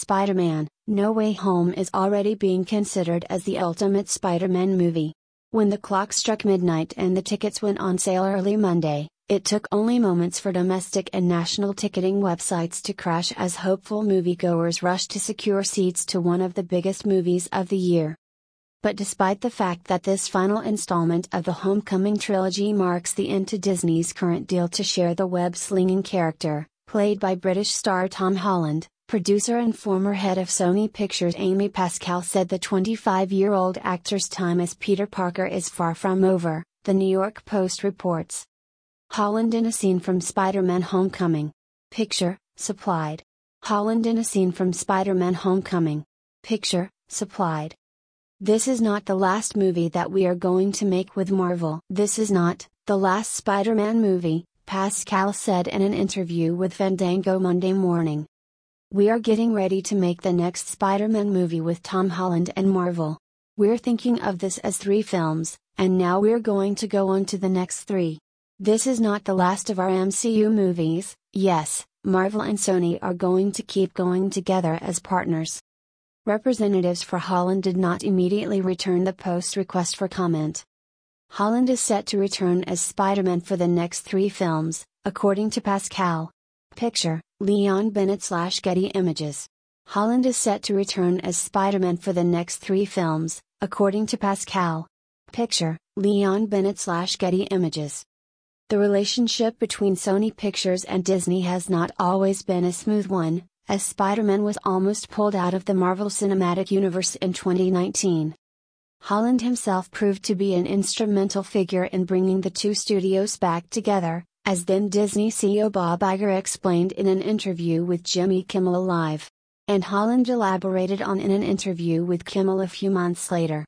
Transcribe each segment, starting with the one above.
Spider-Man: No Way Home is already being considered as the ultimate Spider-Man movie. When the clock struck midnight and the tickets went on sale early Monday, it took only moments for domestic and national ticketing websites to crash as hopeful moviegoers rushed to secure seats to one of the biggest movies of the year. But despite the fact that this final installment of the Homecoming trilogy marks the end to Disney's current deal to share the web-slinging character, played by British star Tom Holland, producer and former head of Sony Pictures Amy Pascal said the 25-year-old actor's time as Peter Parker is far from over, the New York Post reports. Holland in a scene from Spider-Man Homecoming. Picture, supplied. Holland in a scene from Spider-Man Homecoming. Picture, supplied. This is not the last movie that we are going to make with Marvel. This is not the last Spider-Man movie, Pascal said in an interview with Fandango Monday morning. We are getting ready to make the next Spider-Man movie with Tom Holland and Marvel. We're thinking of this as 3 films, and now we're going to go on to the next 3. This is not the last of our MCU movies. Yes, Marvel and Sony are going to keep going together as partners. Representatives for Holland did not immediately return the Post's request for comment. Holland is set to return as Spider-Man for the next 3 films, according to Pascal. Picture, Leon Bennett/Getty Images. Holland is set to return as Spider-Man for the next 3 films, according to Pascal. Picture, Leon Bennett/Getty Images. The relationship between Sony Pictures and Disney has not always been a smooth one, as Spider-Man was almost pulled out of the Marvel Cinematic Universe in 2019. Holland himself proved to be an instrumental figure in bringing the 2 studios back together, as then Disney CEO Bob Iger explained in an interview with Jimmy Kimmel Live. And Holland elaborated on in an interview with Kimmel a few months later.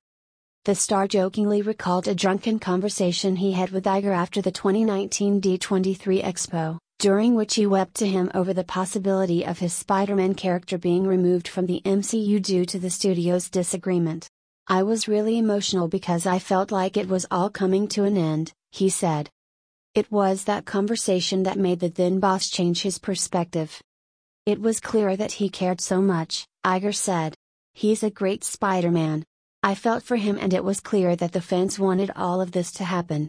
The star jokingly recalled a drunken conversation he had with Iger after the 2019 D23 Expo, during which he wept to him over the possibility of his Spider-Man character being removed from the MCU due to the studio's disagreement. I was really emotional because I felt like it was all coming to an end, he said. It was that conversation that made the then boss change his perspective. It was clear that he cared so much, Iger said. He's a great Spider-Man. I felt for him and it was clear that the fans wanted all of this to happen.